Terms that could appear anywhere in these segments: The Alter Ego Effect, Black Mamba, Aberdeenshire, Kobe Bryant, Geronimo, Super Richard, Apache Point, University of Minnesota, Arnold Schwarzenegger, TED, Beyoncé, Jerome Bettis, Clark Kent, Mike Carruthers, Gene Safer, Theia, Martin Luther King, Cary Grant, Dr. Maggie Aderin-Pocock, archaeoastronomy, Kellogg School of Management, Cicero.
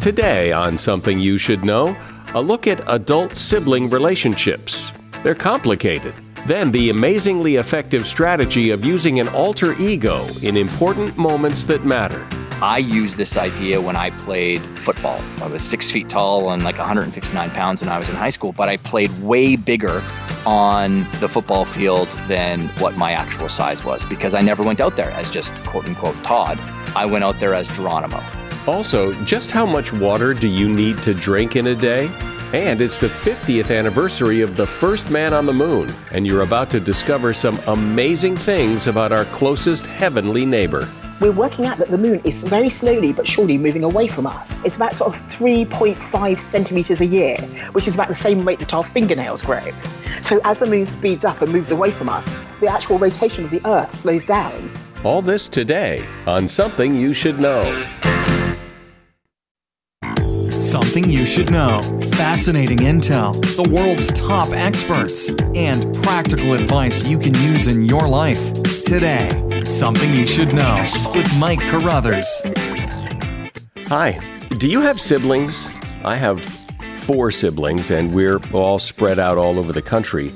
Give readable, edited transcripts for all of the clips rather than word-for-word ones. Today on Something You Should Know, a look at adult sibling relationships. They're complicated. Then the amazingly effective strategy of using an alter ego in important moments that matter. I used this idea when I played football. I was 6 feet tall and like 159 pounds when I was in high school, but I played way bigger on the football field than what my actual size was because I never went out there as just quote unquote Todd. I went out there as Geronimo. Also, just how much water do you need to drink in a day? And it's the 50th anniversary of the first man on the moon, and you're about to discover some amazing things about our closest heavenly neighbor. We're working out that the moon is very slowly but surely moving away from us. It's about sort of 3.5 centimetres a year, which is about the same rate that our fingernails grow. So as the moon speeds up and moves away from us, the actual rotation of the Earth slows down. All this today on Something You Should Know. Something You Should Know. Fascinating intel, the world's top experts, and practical advice you can use in your life today. Something You Should Know with Mike Carruthers. Hi, do you have siblings? I have 4 siblings, and we're all spread out all over the country.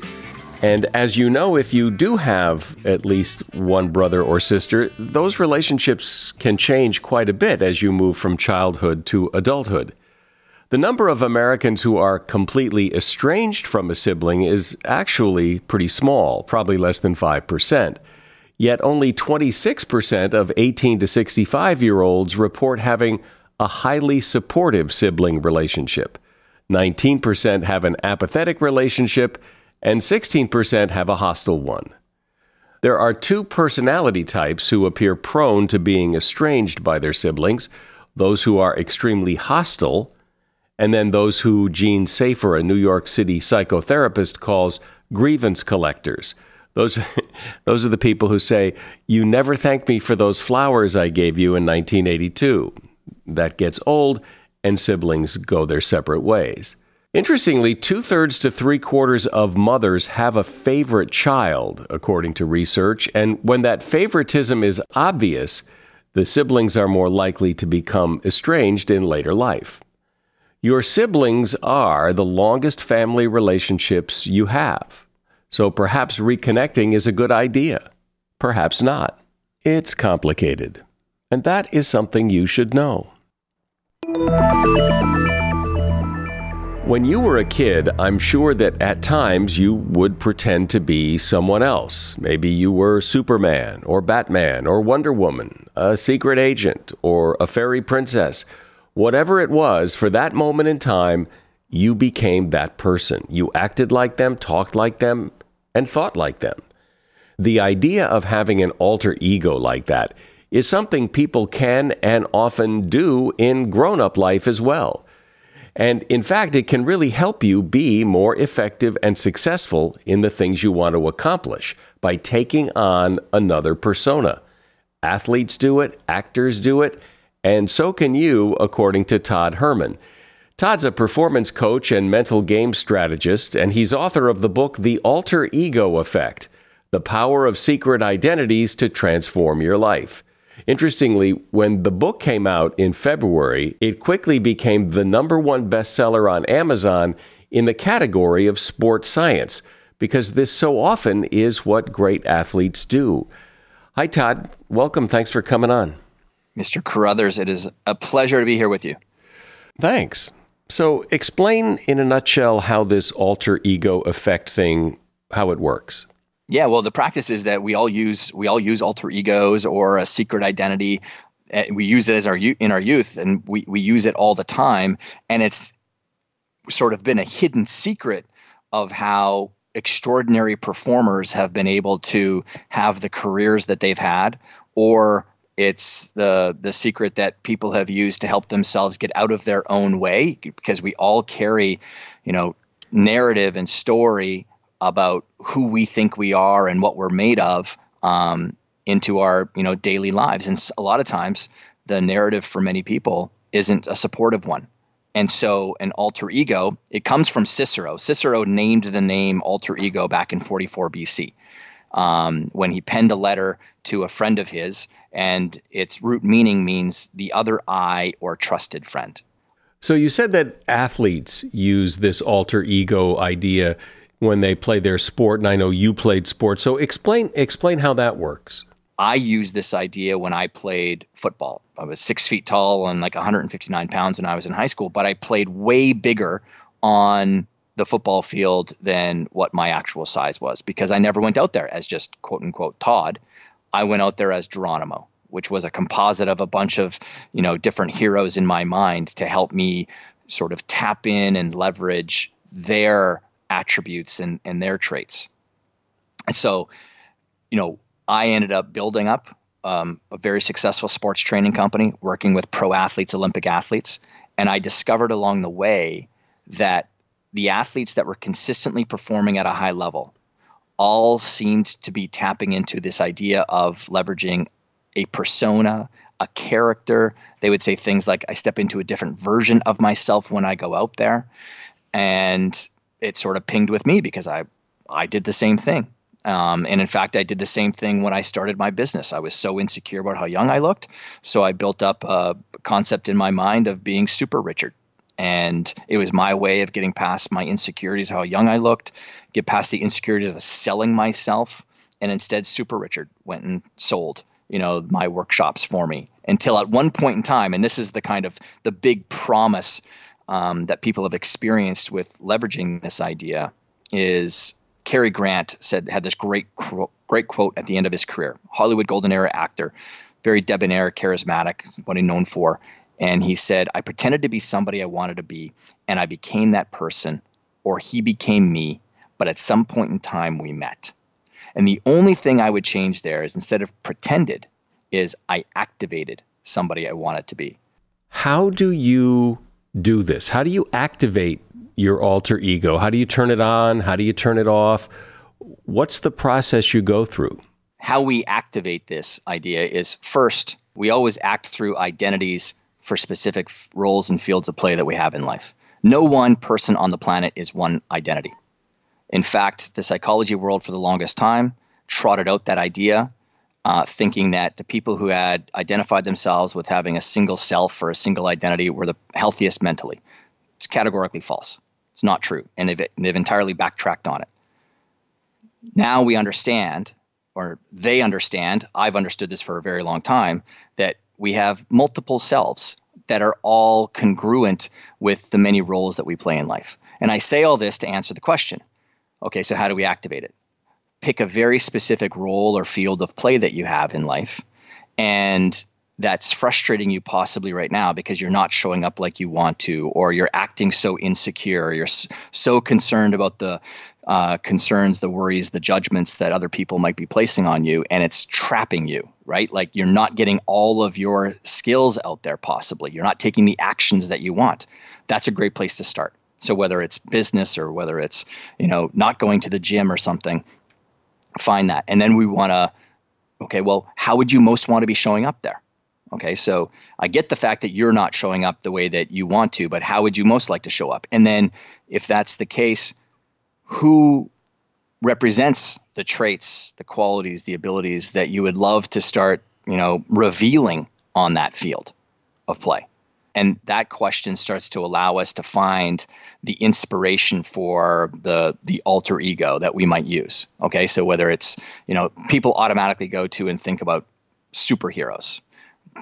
And as you know, if you do have at least one brother or sister, those relationships can change quite a bit as you move from childhood to adulthood. The number of Americans who are completely estranged from a sibling is actually pretty small, probably less than 5%. Yet only 26% of 18 to 65-year-olds report having a highly supportive sibling relationship. 19% have an apathetic relationship, and 16% have a hostile one. There are 2 personality types who appear prone to being estranged by their siblings, those who are extremely hostile, and then those who Gene Safer, a New York City psychotherapist, calls grievance collectors. Those are the people who say, "You never thanked me for those flowers I gave you in 1982. That gets old, and siblings go their separate ways. Interestingly, 2/3 to 3/4 of mothers have a favorite child, according to research, and when that favoritism is obvious, the siblings are more likely to become estranged in later life. Your siblings are the longest family relationships you have. So perhaps reconnecting is a good idea. Perhaps not. It's complicated. And that is something you should know. When you were a kid, I'm sure that at times you would pretend to be someone else. Maybe you were Superman or Batman or Wonder Woman, a secret agent or a fairy princess. Whatever it was, for that moment in time, you became that person. You acted like them, talked like them, and thought like them. The idea of having an alter ego like that is something people can and often do in grown-up life as well. And in fact, it can really help you be more effective and successful in the things you want to accomplish by taking on another persona. Athletes do it, actors do it, and so can you, according to Todd Herman. Todd's a performance coach and mental game strategist, and he's author of the book, The Alter Ego Effect, The Power of Secret Identities to Transform Your Life. Interestingly, when the book came out in February, it quickly became the #1 bestseller on Amazon in the category of sports science, because this so often is what great athletes do. Hi, Todd. Welcome. Thanks for coming on. Mr. Carruthers, it is a pleasure to be here with you. Thanks. So explain in a nutshell how this alter ego effect thing, how it works. Yeah, well, the practice is that we all use alter egos or a secret identity. We use it as in our youth, and we use it all the time. And it's sort of been a hidden secret of how extraordinary performers have been able to have the careers that they've had, or it's the secret that people have used to help themselves get out of their own way, because we all carry, narrative and story about who we think we are and what we're made of into our daily lives. And a lot of times the narrative for many people isn't a supportive one. And so an alter ego, it comes from Cicero. Cicero named the name alter ego back in 44 BC when he penned a letter to a friend of his, and its root meaning means the other eye or trusted friend. So you said that athletes use this alter ego idea when they play their sport, and I know you played sports. So explain how that works. I used this idea when I played football. I was 6 feet tall and like 159 pounds when I was in high school, but I played way bigger on the football field than what my actual size was, because I never went out there as just quote unquote Todd. I went out there as Geronimo, which was a composite of a bunch of, you know, different heroes in my mind to help me sort of tap in and leverage their attributes and their traits. And so, you know, I ended up building up a very successful sports training company, working with pro athletes, Olympic athletes. And I discovered along the way that the athletes that were consistently performing at a high level all seemed to be tapping into this idea of leveraging a persona, a character. They would say things like, I step into a different version of myself when I go out there. And it sort of pinged with me because I did the same thing. And in fact, I did the same thing when I started my business. I was so insecure about how young I looked. So I built up a concept in my mind of being Super Richard. And it was my way of getting past my insecurities, how young I looked, get past the insecurities of selling myself. And instead, Super Richard went and sold, you know, my workshops for me, until at one point in time, and this is the kind of the big promise that people have experienced with leveraging this idea, is Cary Grant had this great quote at the end of his career. Hollywood golden era actor, very debonair, charismatic, what he's known for. And he said, I pretended to be somebody I wanted to be, and I became that person, or he became me, but at some point in time we met. And the only thing I would change there is, instead of pretended, is I activated somebody I wanted to be. How do you do this? How do you activate your alter ego? How do you turn it on? How do you turn it off? What's the process you go through? How we activate this idea is, first, we always act through identities for specific roles and fields of play that we have in life. No one person on the planet is one identity. In fact, the psychology world for the longest time trotted out that idea, thinking that the people who had identified themselves with having a single self or a single identity were the healthiest mentally. It's categorically false. It's not true. And they've entirely backtracked on it. Now we understand, or they understand, I've understood this for a very long time, that we have multiple selves that are all congruent with the many roles that we play in life. And I say all this to answer the question, okay, so how do we activate it? Pick a very specific role or field of play that you have in life, and that's frustrating you possibly right now because you're not showing up like you want to, or you're acting so insecure, or you're so concerned about the concerns, the worries, the judgments that other people might be placing on you, and it's trapping you, right? Like you're not getting all of your skills out there possibly. You're not taking the actions that you want. That's a great place to start. So whether it's business or whether it's, you know, not going to the gym or something, find that. And then we want to, okay, well, how would you most want to be showing up there? Okay, so I get the fact that you're not showing up the way that you want to, but how would you most like to show up? And then if that's the case, who represents the traits, the qualities, the abilities that you would love to start, you know, revealing on that field of play? And that question starts to allow us to find the inspiration for the alter ego that we might use. Okay, so whether it's, you know, people automatically go to and think about superheroes.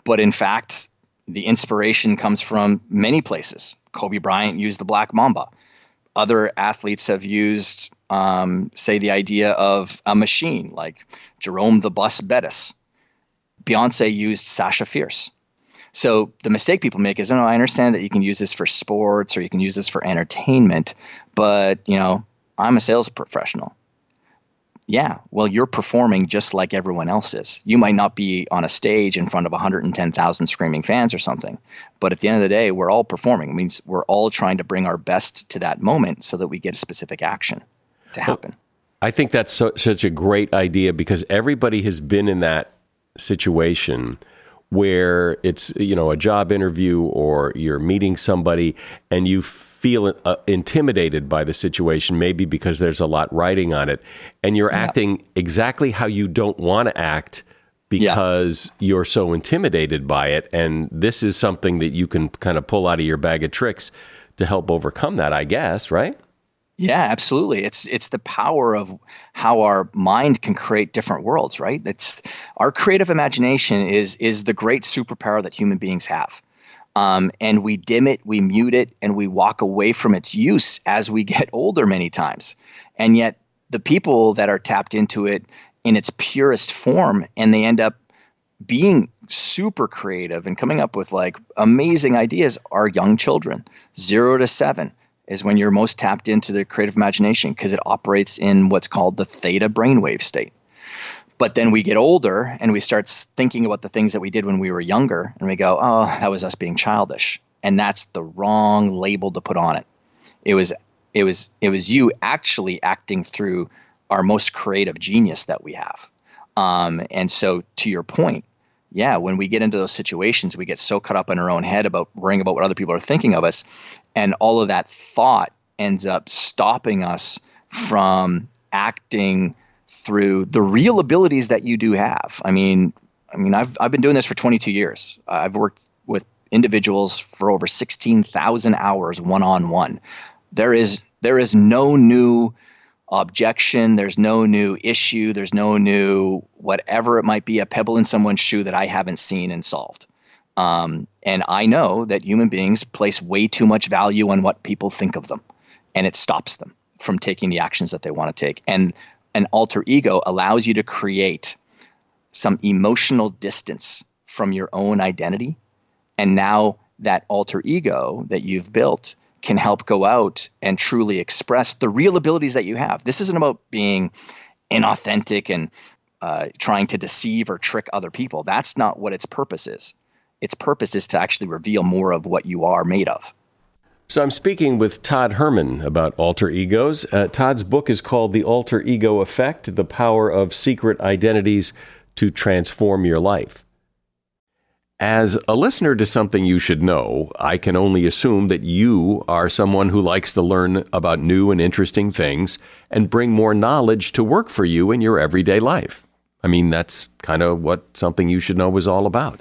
But in fact, the inspiration comes from many places. Kobe Bryant used the Black Mamba. Other athletes have used, say, the idea of a machine, like Jerome the Bus Bettis. Beyoncé used Sasha Fierce. So the mistake people make is, I understand that you can use this for sports or you can use this for entertainment, but, you know, I'm a sales professional. Yeah, well, you're performing just like everyone else is. You might not be on a stage in front of 110,000 screaming fans or something, but at the end of the day, we're all performing. It means we're all trying to bring our best to that moment so that we get a specific action to happen. I think that's such a great idea, because everybody has been in that situation where it's, you know, a job interview or you're meeting somebody and you feel intimidated by the situation, maybe because there's a lot riding on it, and you're acting exactly how you don't want to act because you're so intimidated by it. And this is something that you can kind of pull out of your bag of tricks to help overcome that, I guess, right? Yeah, absolutely. It's the power of how our mind can create different worlds, right? It's our creative imagination is the great superpower that human beings have. And we dim it, we mute it, and we walk away from its use as we get older many times. And yet the people that are tapped into it in its purest form, and they end up being super creative and coming up with like amazing ideas, are young children. 0 to 7 is when you're most tapped into their creative imagination, because it operates in what's called the theta brainwave state. But then we get older and we start thinking about the things that we did when we were younger, and we go, oh, that was us being childish. And that's the wrong label to put on it. It was you actually acting through our most creative genius that we have. And so to your point, yeah, when we get into those situations, we get so caught up in our own head about worrying about what other people are thinking of us. And all of that thought ends up stopping us from acting through the real abilities that you do have. I mean, I've been doing this for 22 years. I've worked with individuals for over 16,000 hours one-on-one. There is no new objection, there's no new issue, there's no new whatever it might be, a pebble in someone's shoe that I haven't seen and solved. And I know that human beings place way too much value on what people think of them, and it stops them from taking the actions that they want to take. And an alter ego allows you to create some emotional distance from your own identity. And now that alter ego that you've built can help go out and truly express the real abilities that you have. This isn't about being inauthentic and trying to deceive or trick other people. That's not what its purpose is. Its purpose is to actually reveal more of what you are made of. So I'm speaking with Todd Herman about alter egos. Todd's book is called The Alter Ego Effect, The Power of Secret Identities to Transform Your Life. As a listener to Something You Should Know, I can only assume that you are someone who likes to learn about new and interesting things and bring more knowledge to work for you in your everyday life. I mean, that's kind of what Something You Should Know was all about.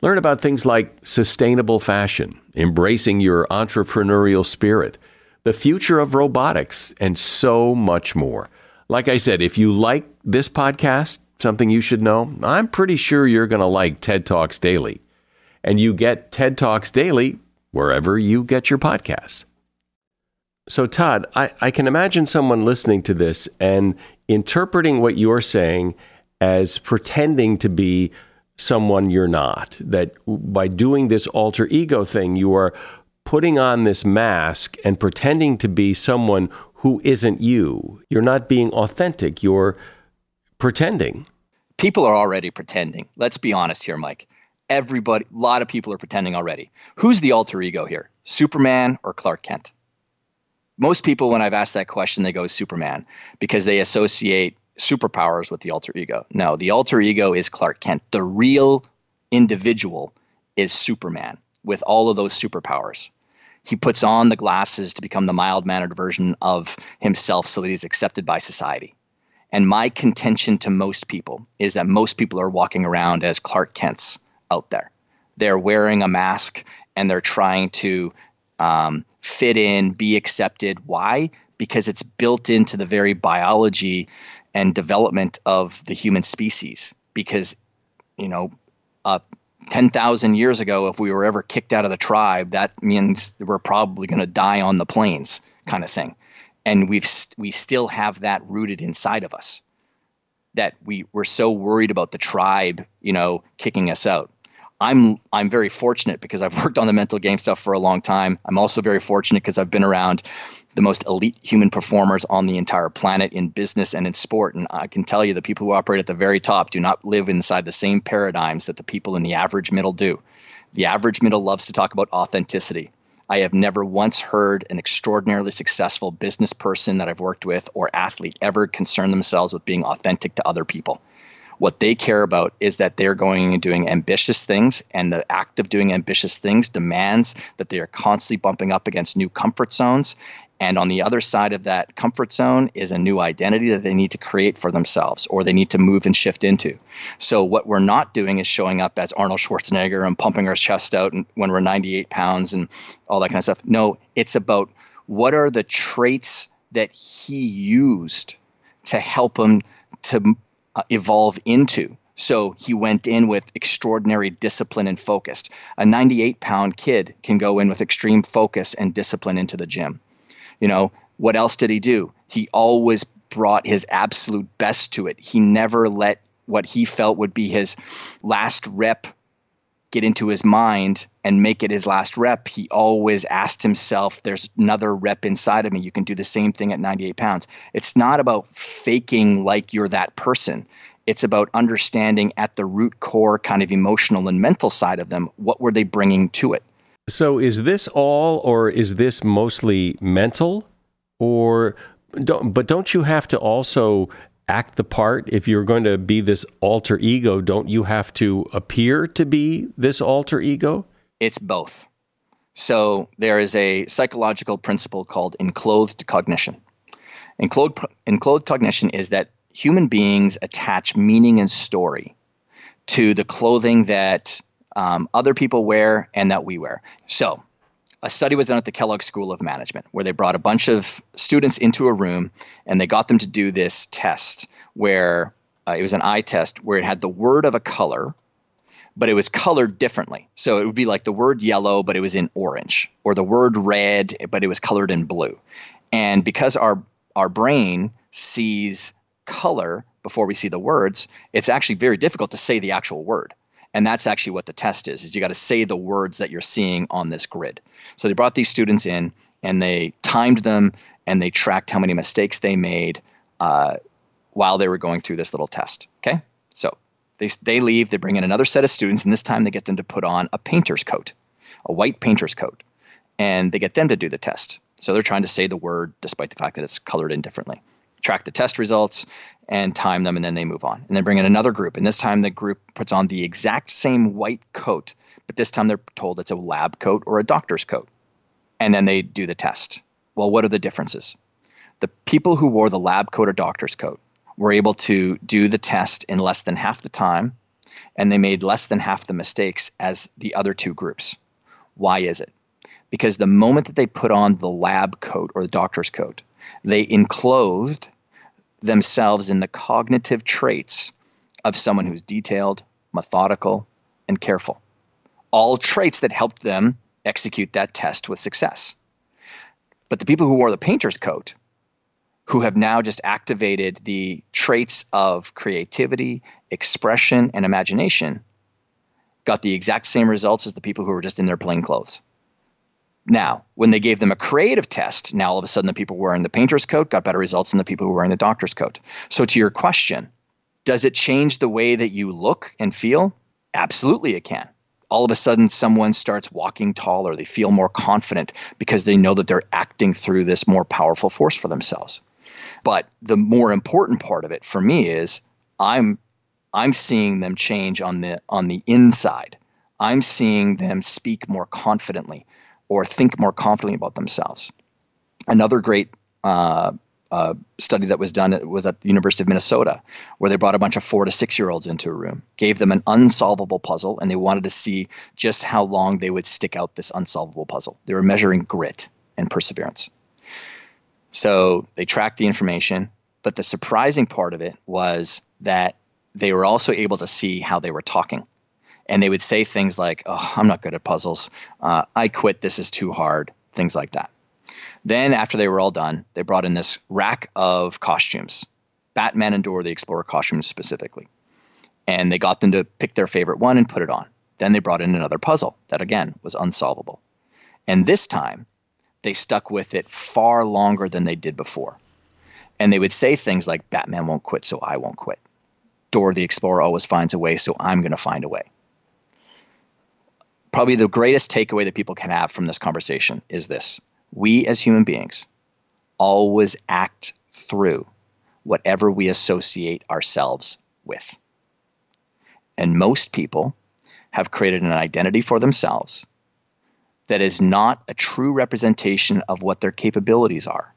Learn about things like sustainable fashion, embracing your entrepreneurial spirit, the future of robotics, and so much more. Like I said, if you like this podcast, Something You Should Know, I'm pretty sure you're going to like TED Talks Daily. And you get TED Talks Daily wherever you get your podcasts. So, Todd, I can imagine someone listening to this and interpreting what you're saying as pretending to be someone you're not, that by doing this alter ego thing, you are putting on this mask and pretending to be someone who isn't you. You're not being authentic. You're pretending. People are already pretending. Let's be honest here, Mike. Everybody, a lot of people are pretending already. Who's the alter ego here? Superman or Clark Kent? Most people, when I've asked that question, they go Superman because they associate superpowers with the alter ego. No, the alter ego is Clark Kent. The real individual is Superman with all of those superpowers. He puts on the glasses to become the mild-mannered version of himself so that he's accepted by society. And my contention to most people is that most people are walking around as Clark Kents out there. They're wearing a mask and they're trying to fit in, be accepted. Why? Because it's built into the very biology and development of the human species. Because, 10,000 years ago, if we were ever kicked out of the tribe, that means we're probably going to die on the plains, kind of thing. And we still have that rooted inside of us, that we're so worried about the tribe, kicking us out. I'm very fortunate because I've worked on the mental game stuff for a long time. I'm also very fortunate because I've been around the most elite human performers on the entire planet in business and in sport. And I can tell you the people who operate at the very top do not live inside the same paradigms that the people in the average middle do. The average middle loves to talk about authenticity. I have never once heard an extraordinarily successful business person that I've worked with or athlete ever concern themselves with being authentic to other people. What they care about is that they're going and doing ambitious things, and the act of doing ambitious things demands that they are constantly bumping up against new comfort zones. And on the other side of that comfort zone is a new identity that they need to create for themselves, or they need to move and shift into. So what we're not doing is showing up as Arnold Schwarzenegger and pumping our chest out and when we're 98 pounds and all that kind of stuff. No, it's about what are the traits that he used to help him to evolve into. So he went in with extraordinary discipline and focus. A 98-pound kid can go in with extreme focus and discipline into the gym. You know, what else did he do? He always brought his absolute best to it. He never let what he felt would be his last rep get into his mind and make it his last rep. He always asked himself, there's another rep inside of me. You can do the same thing at 98 pounds. It's not about faking like you're that person. It's about understanding at the root core kind of emotional and mental side of them, what were they bringing to it? So is this all, or is this mostly mental? But don't you have to also act the part? If you're going to be this alter ego, don't you have to appear to be this alter ego? It's both. So there is a psychological principle called enclothed cognition. Enclothed cognition is that human beings attach meaning and story to the clothing that other people wear and that we wear. So a study was done at the Kellogg School of Management where they brought a bunch of students into a room and they got them to do this test where it was an eye test where it had the word of a color, but it was colored differently. So it would be like the word yellow, but it was in orange, or the word red, but it was colored in blue. And because our brain sees color before we see the words, it's actually very difficult to say the actual word. And that's actually what the test is you got to say the words that you're seeing on this grid. So they brought these students in and they timed them and they tracked how many mistakes they made while they were going through this little test. Okay. So they leave, they bring in another set of students, and this time they get them to put on a painter's coat, a white painter's coat, and they get them to do the test. So they're trying to say the word despite the fact that it's colored in differently. Track the test results and time them, and then they move on. And then bring in another group. And this time the group puts on the exact same white coat, but this time they're told it's a lab coat or a doctor's coat. And then they do the test. Well, what are the differences? The people who wore the lab coat or doctor's coat were able to do the test in less than half the time, and they made less than half the mistakes as the other two groups. Why is it? Because the moment that they put on the lab coat or the doctor's coat, they enclosed themselves in the cognitive traits of someone who's detailed, methodical, and careful. All traits that helped them execute that test with success. But the people who wore the painter's coat, who have now just activated the traits of creativity, expression, and imagination, got the exact same results as the people who were just in their plain clothes. Now, when they gave them a creative test, now all of a sudden the people wearing the painter's coat got better results than the people who were wearing the doctor's coat. So to your question, does it change the way that you look and feel? Absolutely it can. All of a sudden someone starts walking taller. They feel more confident because they know that they're acting through this more powerful force for themselves. But the more important part of it for me is I'm seeing them change on the inside. I'm seeing them speak more confidently, or think more confidently about themselves. Another great study that was done was at the University of Minnesota, where they brought a bunch of 4 to 6-year-olds into a room, gave them an unsolvable puzzle, and they wanted to see just how long they would stick out this unsolvable puzzle. They were measuring grit and perseverance. So they tracked the information, but the surprising part of it was that they were also able to see how they were talking. And they would say things like, oh, I'm not good at puzzles. I quit. This is too hard. Things like that. Then after they were all done, they brought in this rack of costumes, Batman and Dora the Explorer costumes specifically. And they got them to pick their favorite one and put it on. Then they brought in another puzzle that, again, was unsolvable. And this time, they stuck with it far longer than they did before. And they would say things like, Batman won't quit, so I won't quit. Dora the Explorer always finds a way, so I'm going to find a way. Probably the greatest takeaway that people can have from this conversation is this. We as human beings always act through whatever we associate ourselves with. And most people have created an identity for themselves that is not a true representation of what their capabilities are,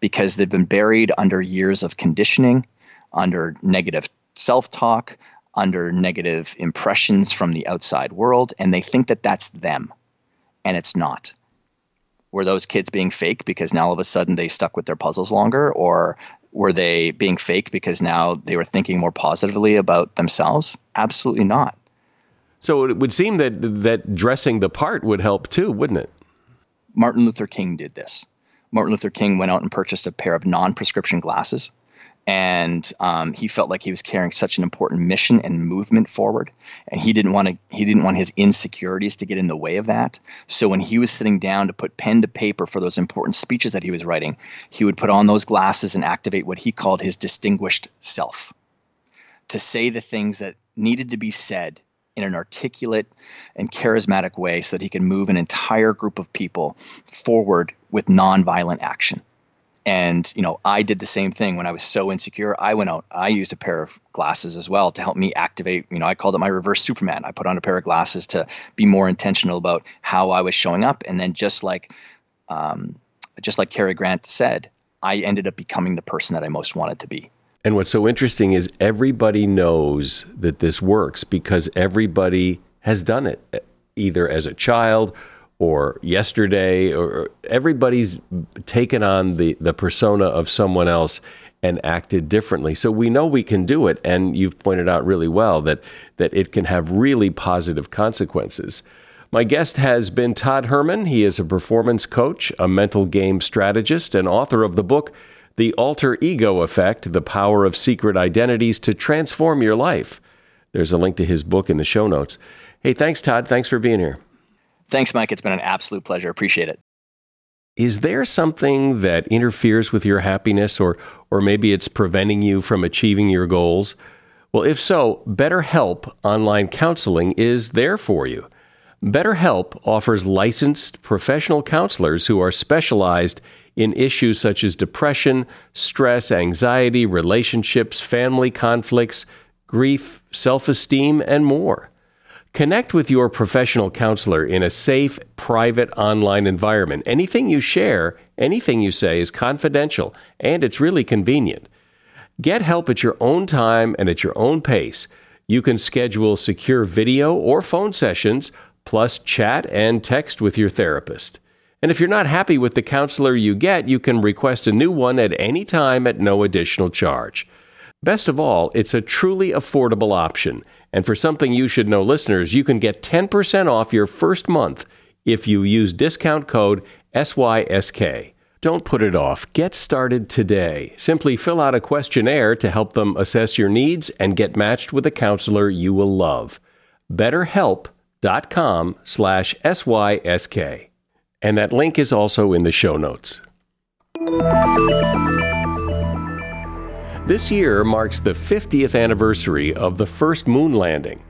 because they've been buried under years of conditioning, under negative self-talk, under negative impressions from the outside world, and they think that that's them, and it's not. Were those kids being fake because now all of a sudden they stuck with their puzzles longer, or were they being fake because now they were thinking more positively about themselves? Absolutely not. So it would seem that dressing the part would help too, wouldn't it? Martin Luther King did this. Martin Luther King went out and purchased a pair of non-prescription glasses. And he felt like he was carrying such an important mission and movement forward, and he didn't want his insecurities to get in the way of that. So when he was sitting down to put pen to paper for those important speeches that he was writing, he would put on those glasses and activate what he called his distinguished self to say the things that needed to be said in an articulate and charismatic way so that he could move an entire group of people forward with nonviolent action. And, I did the same thing when I was so insecure. I went out, I used a pair of glasses as well to help me activate, I called it my reverse Superman. I put on a pair of glasses to be more intentional about how I was showing up. And then just like Cary Grant said, I ended up becoming the person that I most wanted to be. And what's so interesting is everybody knows that this works because everybody has done it either as a child or yesterday, or everybody's taken on the persona of someone else and acted differently. So we know we can do it, and you've pointed out really well that it can have really positive consequences. My guest has been Todd Herman. He is a performance coach, a mental game strategist, and author of the book, The Alter Ego Effect, The Power of Secret Identities to Transform Your Life. There's a link to his book in the show notes. Hey, thanks, Todd. Thanks for being here. Thanks, Mike. It's been an absolute pleasure. Appreciate it. Is there something that interferes with your happiness, or maybe it's preventing you from achieving your goals? Well, if so, BetterHelp online counseling is there for you. BetterHelp offers licensed professional counselors who are specialized in issues such as depression, stress, anxiety, relationships, family conflicts, grief, self-esteem, and more. Connect with your professional counselor in a safe, private online environment. Anything you share, anything you say is confidential, and it's really convenient. Get help at your own time and at your own pace. You can schedule secure video or phone sessions, plus chat and text with your therapist. And if you're not happy with the counselor you get, you can request a new one at any time at no additional charge. Best of all, it's a truly affordable option. And for something you should know, listeners, you can get 10% off your first month if you use discount code SYSK. Don't put it off. Get started today. Simply fill out a questionnaire to help them assess your needs and get matched with a counselor you will love. BetterHelp.com/SYSK. And that link is also in the show notes. This year marks the 50th anniversary of the first moon landing.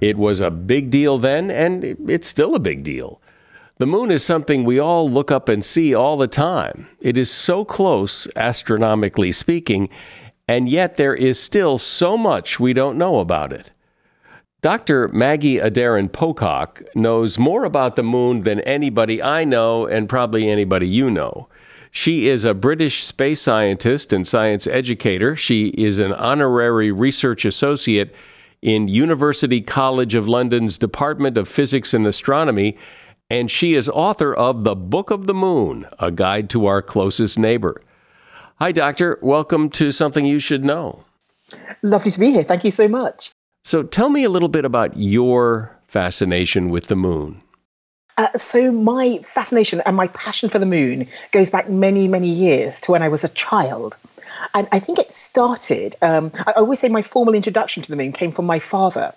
It was a big deal then, and it's still a big deal. The moon is something we all look up and see all the time. It is so close, astronomically speaking, and yet there is still so much we don't know about it. Dr. Maggie Aderin-Pocock knows more about the moon than anybody I know, and probably anybody you know. She is a British space scientist and science educator. She is an honorary research associate in University College of London's Department of Physics and Astronomy, and she is author of The Book of the Moon, A Guide to Our Closest Neighbor. Hi, Doctor. Welcome to Something You Should Know. Lovely to be here. Thank you so much. So tell me a little bit about your fascination with the moon. So my fascination and my passion for the moon goes back many, many years to when I was a child. And I think it started, I always say my formal introduction to the moon came from my father,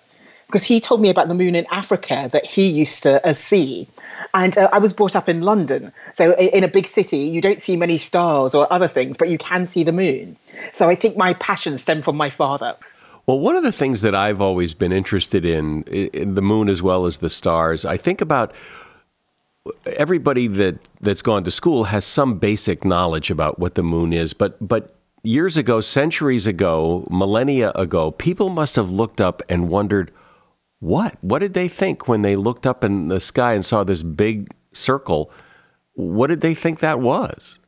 because he told me about the moon in Africa that he used to see. And I was brought up in London. So in a big city, you don't see many stars or other things, but you can see the moon. So I think my passion stemmed from my father. Well, one of the things that I've always been interested in the moon as well as the stars, I think about everybody that's gone to school has some basic knowledge about what the moon is, but years ago, centuries ago, millennia ago, people must have looked up and wondered, what did they think when they looked up in the sky and saw this big circle? What did they think that was?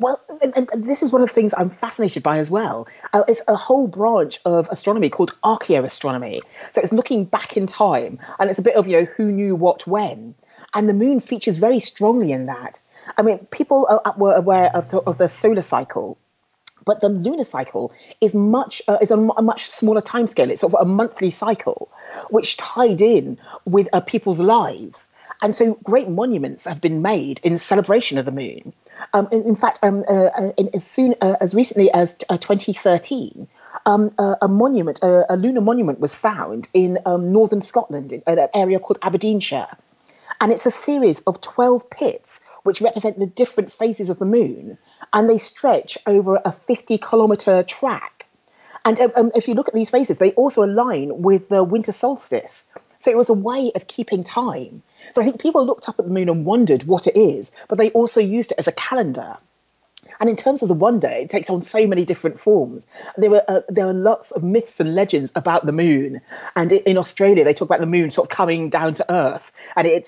Well, and this is one of the things I'm fascinated by as well. It's a whole branch of astronomy called archaeoastronomy. So it's looking back in time, and it's a bit of, who knew what when. And the moon features very strongly in that. I mean, people were aware of the solar cycle, but the lunar cycle is on a much smaller timescale. It's sort of a monthly cycle, which tied in with people's lives. And so great monuments have been made in celebration of the moon. As recently as 2013, a lunar monument was found in northern Scotland, in an area called Aberdeenshire. And it's a series of 12 pits which represent the different phases of the moon. And they stretch over a 50-kilometre track. And if you look at these phases, they also align with the winter solstice. So it was a way of keeping time. So I think people looked up at the moon and wondered what it is, but they also used it as a calendar. And in terms of the wonder, it takes on so many different forms. There are lots of myths and legends about the moon. And in Australia, they talk about the moon sort of coming down to Earth. And he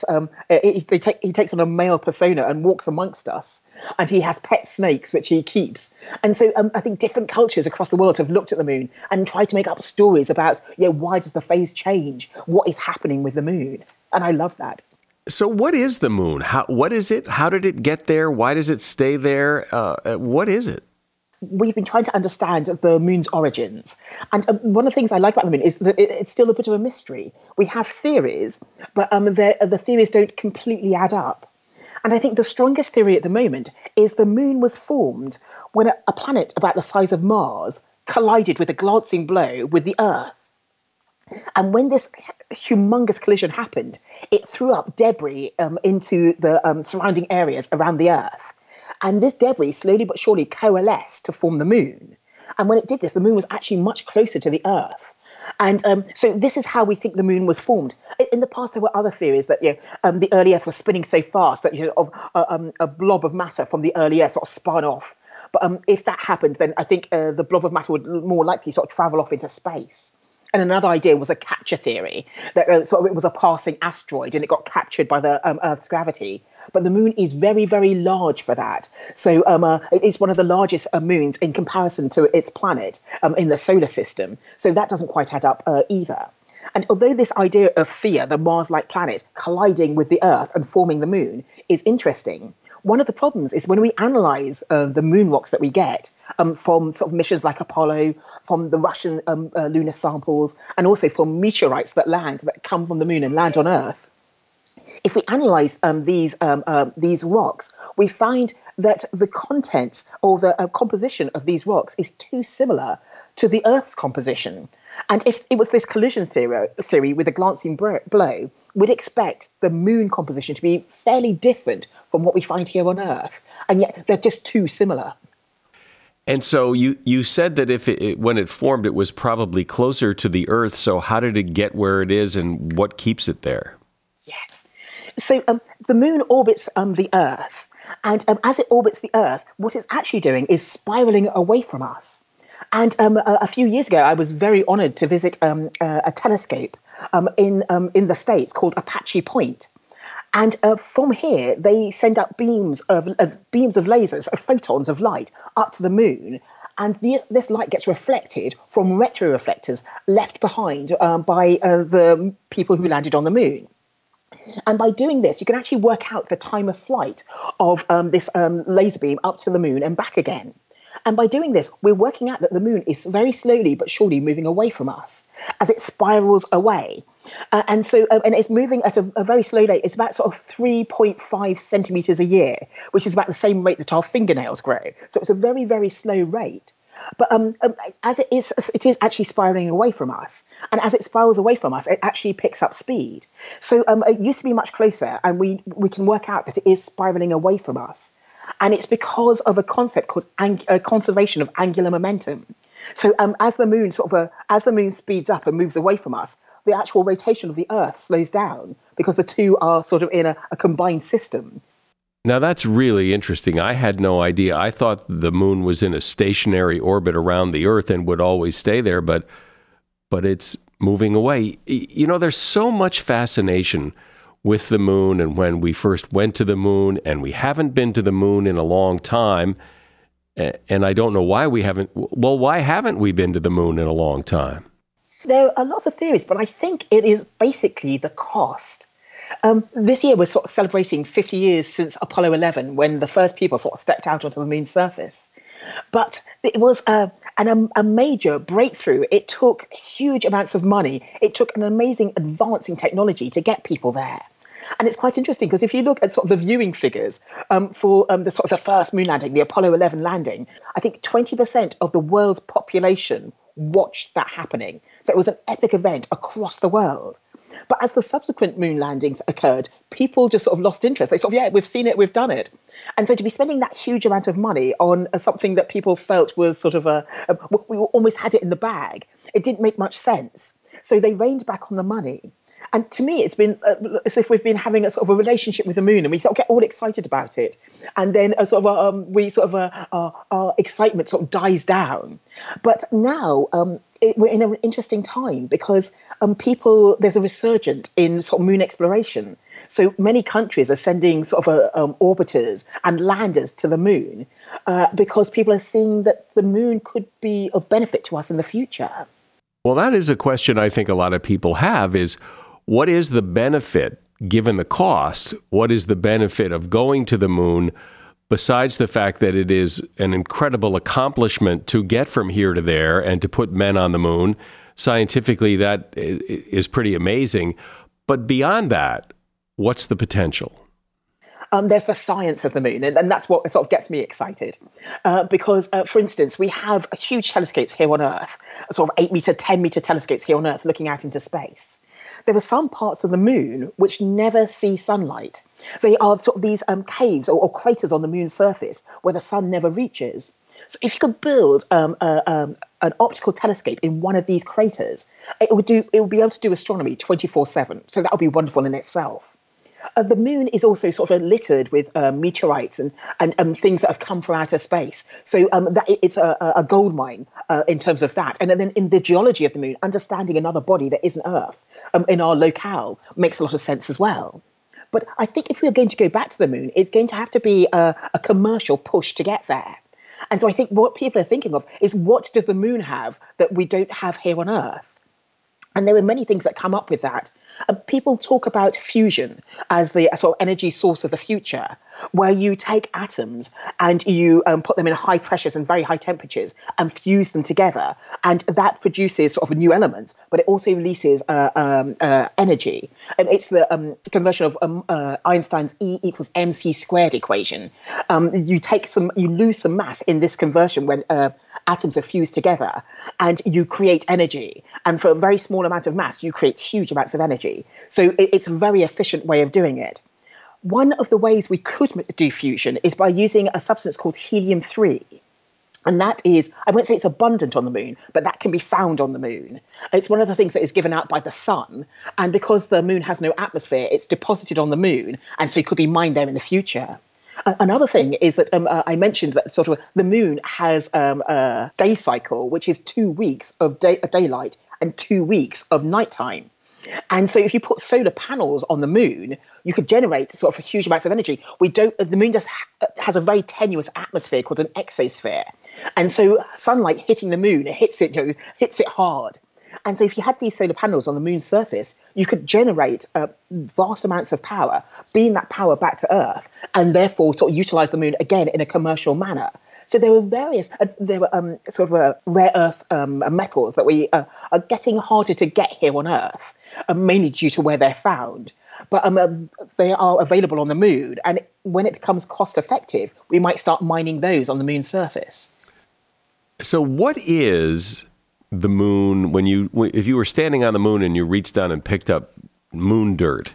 takes on a male persona and walks amongst us. And he has pet snakes, which he keeps. And so I think different cultures across the world have looked at the moon and tried to make up stories about, why does the phase change? What is happening with the moon? And I love that. So what is the moon? What is it? How did it get there? Why does it stay there? What is it? We've been trying to understand the moon's origins. And one of the things I like about the moon is that it's still a bit of a mystery. We have theories, but the theories don't completely add up. And I think the strongest theory at the moment is the moon was formed when a planet about the size of Mars collided with a glancing blow with the Earth. And when this humongous collision happened, it threw up debris into the surrounding areas around the Earth. And this debris slowly but surely coalesced to form the moon. And when it did this, the moon was actually much closer to the Earth. And so this is how we think the moon was formed. In the past, there were other theories that the early Earth was spinning so fast that a blob of matter from the early Earth sort of spun off. But if that happened, then I think the blob of matter would more likely sort of travel off into space. And another idea was a capture theory, that it was a passing asteroid and it got captured by the Earth's gravity. But the moon is very, very large for that. So it's one of the largest moons in comparison to its planet in the solar system. So that doesn't quite add up either. And although this idea of Theia, the Mars-like planet, colliding with the Earth and forming the moon is interesting, one of the problems is when we analyse the moon rocks that we get from sort of missions like Apollo, from the Russian lunar samples, and also from meteorites that come from the moon and land on Earth. If we analyse these rocks, we find that the contents or the composition of these rocks is too similar to the Earth's composition. And if it was this collision theory with a glancing blow, we'd expect the moon composition to be fairly different from what we find here on Earth. And yet they're just too similar. And so you said that when it formed, it was probably closer to the Earth. So how did it get where it is and what keeps it there? Yes. So the moon orbits the Earth. And as it orbits the Earth, what it's actually doing is spiraling away from us. And a few years ago, I was very honoured to visit a telescope in the States called Apache Point. And from here, they send out beams of lasers, of photons of light, up to the moon. And this light gets reflected from retroreflectors left behind by the people who landed on the moon. And by doing this, you can actually work out the time of flight of this laser beam up to the moon and back again. And by doing this, we're working out that the moon is very slowly but surely moving away from us as it spirals away. And it's moving at a very slow rate. It's about sort of 3.5 centimetres a year, which is about the same rate that our fingernails grow. So it's a very, very slow rate. But as it is actually spiraling away from us. And as it spirals away from us, it actually picks up speed. So it used to be much closer, and we can work out that it is spiraling away from us. And it's because of a concept called conservation of angular momentum. So as the moon speeds up and moves away from us, the actual rotation of the Earth slows down because the two are sort of in a combined system. Now, that's really interesting. I had no idea. I thought the moon was in a stationary orbit around the Earth and would always stay there, but it's moving away. You know, there's so much fascination with the moon, and when we first went to the moon, and we haven't been to the moon in a long time. And I don't know why we haven't. Well, why haven't we been to the moon in a long time? There are lots of theories, but I think it is basically the cost. This year, we're sort of celebrating 50 years since Apollo 11, when the first people sort of stepped out onto the moon's surface. But it was a major breakthrough. It took huge amounts of money. It took an amazing advance in technology to get people there. And it's quite interesting because if you look at sort of the viewing figures for the first moon landing, the Apollo 11 landing, I think 20% of the world's population watched that happening. So it was an epic event across the world. But as the subsequent moon landings occurred, people just sort of lost interest. They sort of, yeah, we've seen it, we've done it. And so to be spending that huge amount of money on something that people felt was sort of we almost had it in the bag, it didn't make much sense. So they reined back on the money. And to me, it's been as if we've been having a sort of a relationship with the moon, and we sort of get all excited about it. And then our excitement sort of dies down. But now we're in an interesting time because there's a resurgence in sort of moon exploration. So many countries are sending sort of orbiters and landers to the moon because people are seeing that the moon could be of benefit to us in the future. Well, that is a question I think a lot of people have is, what is the benefit, given the cost, what is the benefit of going to the moon, besides the fact that it is an incredible accomplishment to get from here to there and to put men on the moon? Scientifically, that is pretty amazing. But beyond that, what's the potential? There's the science of the moon, and that's what sort of gets me excited. Because, for instance, we have huge telescopes here on Earth, sort of 8-meter, 10-meter telescopes here on Earth looking out into space. There are some parts of the moon which never see sunlight. They are sort of these caves or craters on the moon's surface where the sun never reaches. So if you could build an optical telescope in one of these craters, it would be able to do astronomy 24/7. So that would be wonderful in itself. The moon is also sort of littered with meteorites and things that have come from outer space. So it's a gold mine in terms of that. And then in the geology of the moon, understanding another body that isn't Earth in our locale makes a lot of sense as well. But I think if we're going to go back to the moon, it's going to have to be a commercial push to get there. And so I think what people are thinking of is, what does the moon have that we don't have here on Earth? And there were many things that come up with that. People talk about fusion as the sort of energy source of the future, where you take atoms and you put them in high pressures and very high temperatures and fuse them together. And that produces sort of new elements, but it also releases energy. And it's the conversion of Einstein's E equals mc squared equation. You lose some mass in this conversion when atoms are fused together, and you create energy. And for a very small amount of mass, you create huge amounts of energy. So it's a very efficient way of doing it. One of the ways we could do fusion is by using a substance called helium-3. And that is, I won't say it's abundant on the moon, but that can be found on the moon. It's one of the things that is given out by the sun. And because the moon has no atmosphere, it's deposited on the moon. And so it could be mined there in the future. Another thing is that I mentioned that sort of the moon has a day cycle, which is 2 weeks of daylight and 2 weeks of nighttime. And so if you put solar panels on the moon, you could generate sort of huge amounts of energy. The moon just has a very tenuous atmosphere called an exosphere. And so sunlight hitting the moon, it hits it hard. And so if you had these solar panels on the moon's surface, you could generate vast amounts of power, beam that power back to Earth, and therefore sort of utilize the moon again in a commercial manner. So there were various rare earth metals that we are getting harder to get here on Earth, mainly due to where they're found. But they are available on the moon. And when it becomes cost effective, we might start mining those on the moon's surface. So what is the moon? If you were standing on the moon and you reached down and picked up moon dirt,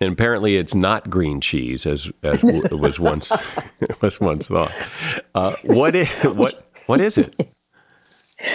and apparently it's not green cheese as was once thought. What is it?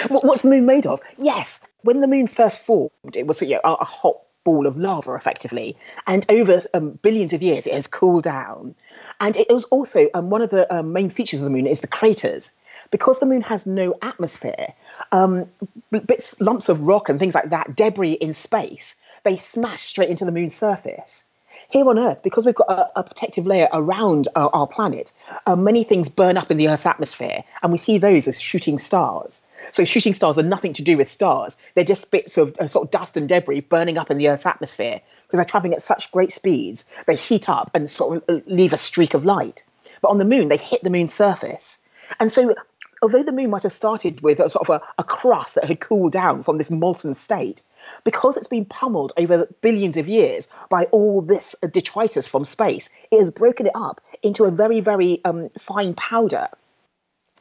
What's the moon made of? Yes, when the moon first formed, it was a hot ball of lava, effectively, and over billions of years, it has cooled down. And it was also one of the main features of the moon is the craters. Because the moon has no atmosphere, lumps of rock and things like that, debris in space, they smash straight into the moon's surface. Here on Earth, because we've got a protective layer around our planet, many things burn up in the Earth's atmosphere, and we see those as shooting stars. So shooting stars are nothing to do with stars. They're just bits of sort of dust and debris burning up in the Earth's atmosphere, because they're traveling at such great speeds, they heat up and sort of leave a streak of light. But on the moon, they hit the moon's surface. And so although the moon might have started with a crust that had cooled down from this molten state, because it's been pummeled over billions of years by all this detritus from space, it has broken it up into a very, very fine powder.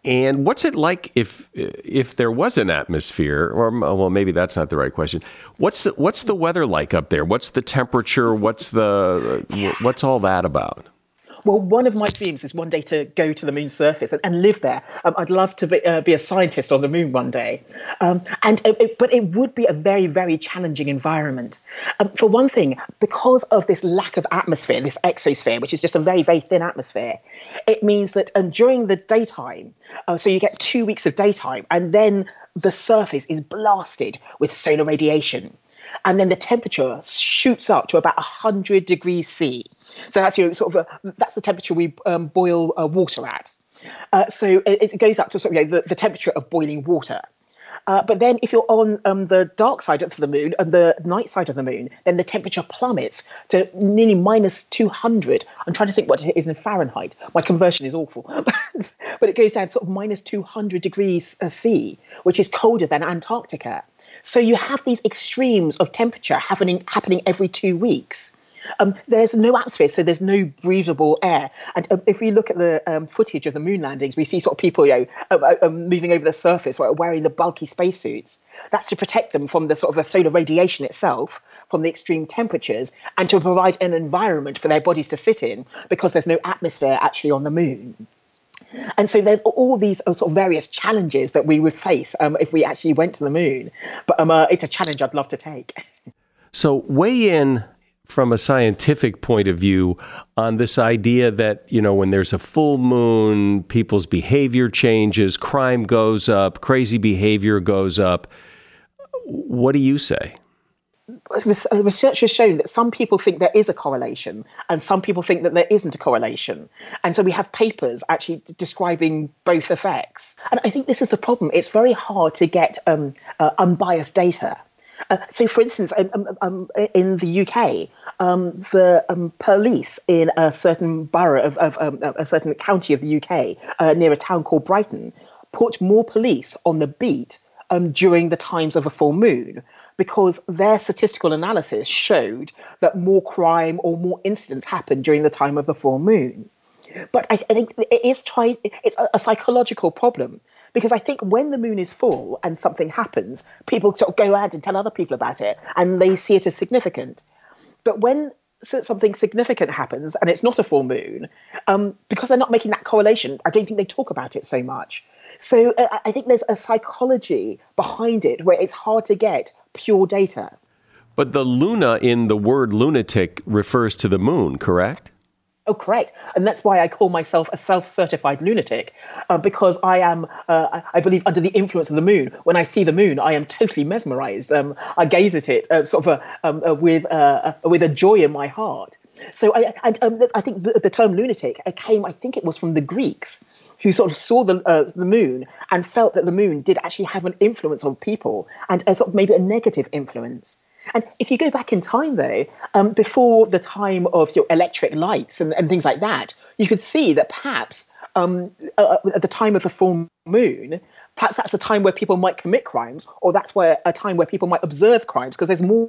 And what's it like if there was an atmosphere? Or, well, maybe that's not the right question. What's the weather like up there? What's the temperature? What's all that about? Well, one of my dreams is one day to go to the moon's surface and live there. I'd love to be a scientist on the moon one day. But it would be a very, very challenging environment. For one thing, because of this lack of atmosphere, this exosphere, which is just a very, very thin atmosphere, it means that during the daytime, so you get 2 weeks of daytime, and then the surface is blasted with solar radiation. And then the temperature shoots up to about 100 degrees C. So that's that's the temperature we boil water at. So it goes up to the temperature of boiling water. But then if you're on the dark side of the moon and the night side of the moon, then the temperature plummets to nearly minus 200. I'm trying to think what it is in Fahrenheit. My conversion is awful. But it goes down to minus 200 degrees C, which is colder than Antarctica. So you have these extremes of temperature happening every 2 weeks. There's no atmosphere, so there's no breathable air. And if we look at the footage of the moon landings, we see people moving over the surface wearing the bulky spacesuits. That's to protect them from the solar radiation itself, from the extreme temperatures, and to provide an environment for their bodies to sit in, because there's no atmosphere actually on the moon. And so there are all these various challenges that we would face if we actually went to the moon. But it's a challenge I'd love to take. So weigh in from a scientific point of view on this idea that, when there's a full moon, people's behavior changes, crime goes up, crazy behavior goes up. What do you say? Research has shown that some people think there is a correlation and some people think that there isn't a correlation. And so we have papers actually describing both effects. And I think this is the problem. It's very hard to get unbiased data. So, for instance, in the UK, the police in a certain borough of a certain county of the UK, near a town called Brighton, put more police on the beat during the times of a full moon, because their statistical analysis showed that more crime or more incidents happened during the time of the full moon. But I think it's a psychological problem. Because I think when the moon is full and something happens, people go out and tell other people about it and they see it as significant. But when something significant happens and it's not a full moon, because they're not making that correlation, I don't think they talk about it so much. So I think there's a psychology behind it where it's hard to get pure data. But the luna in the word lunatic refers to the moon, correct? Oh, correct. And that's why I call myself a self-certified lunatic, because I am, I believe, under the influence of the moon. When I see the moon, I am totally mesmerized. I gaze at it with a joy in my heart. So I think the term lunatic came, I think it was from the Greeks, who saw the moon and felt that the moon did actually have an influence on people, and maybe a negative influence. And if you go back in time, though, before the time of electric lights and things like that, you could see that perhaps at the time of the full moon, perhaps that's a time where people might commit crimes, or that's where a time where people might observe crimes because there's more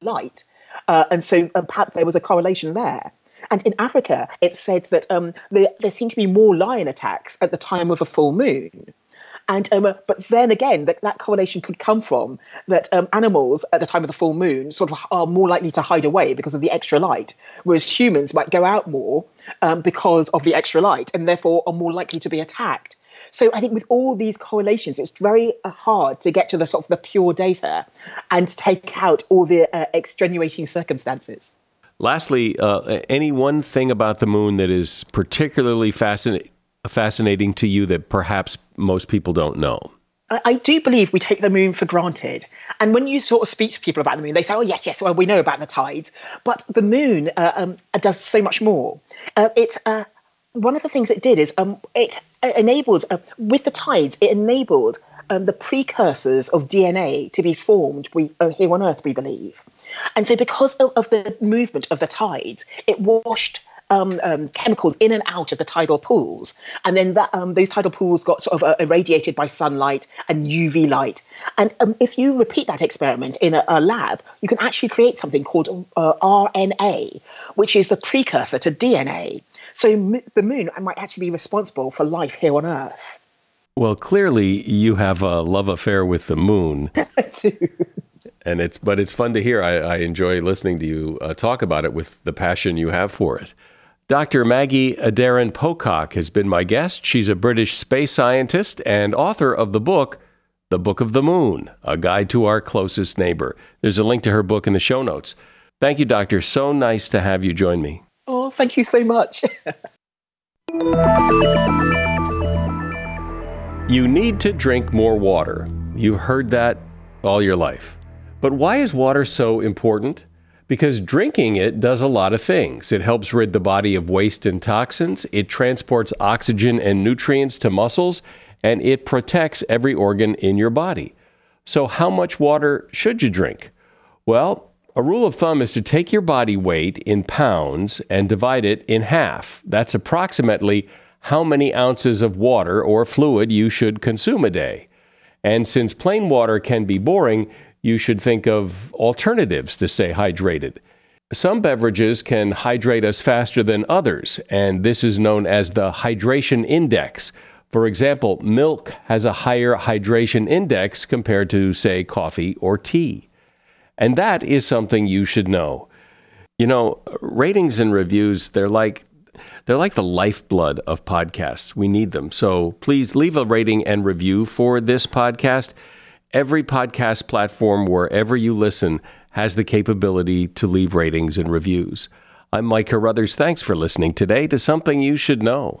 light. And so perhaps there was a correlation there. And in Africa, it's said that there seemed to be more lion attacks at the time of a full moon. And but then again, that correlation could come from that animals at the time of the full moon sort of are more likely to hide away because of the extra light, whereas humans might go out more because of the extra light and therefore are more likely to be attacked. So I think with all these correlations, it's very hard to get to the sort of the pure data and take out all the extenuating circumstances. Lastly, any one thing about the moon that is particularly fascinating to you that perhaps most people don't know? I do believe we take the moon for granted. And when you sort of speak to people about the moon, they say, oh, yes, well, we know about the tides. But the moon does so much more. One of the things it did is it enabled, with the tides, it enabled the precursors of DNA to be formed here on Earth, we believe. And so because of the movement of the tides, it washed chemicals in and out of the tidal pools. And then those tidal pools got sort of irradiated by sunlight and UV light. And if you repeat that experiment in a lab, you can actually create something called RNA, which is the precursor to DNA. So the moon might actually be responsible for life here on Earth. Well, clearly you have a love affair with the moon. I do. And it's fun to hear. I enjoy listening to you talk about it with the passion you have for it. Dr. Maggie Aderin-Pocock has been my guest. She's a British space scientist and author of the book, The Book of the Moon, A Guide to Our Closest Neighbor. There's a link to her book in the show notes. Thank you, Doctor. So nice to have you join me. Oh, thank you so much. You need to drink more water. You've heard that all your life. But why is water so important? Because drinking it does a lot of things. It helps rid the body of waste and toxins. It transports oxygen and nutrients to muscles. And it protects every organ in your body. So how much water should you drink? Well, a rule of thumb is to take your body weight in pounds and divide it in half. That's approximately how many ounces of water or fluid you should consume a day. And since plain water can be boring, you should think of alternatives to stay hydrated. Some beverages can hydrate us faster than others, and this is known as the hydration index. For example, milk has a higher hydration index compared to, say, coffee or tea. And that is something you should know. You know, ratings and reviews, they're like the lifeblood of podcasts. We need them. So please leave a rating and review for this podcast. Every podcast platform, wherever you listen, has the capability to leave ratings and reviews. I'm Mike Carruthers. Thanks for listening today to Something You Should Know.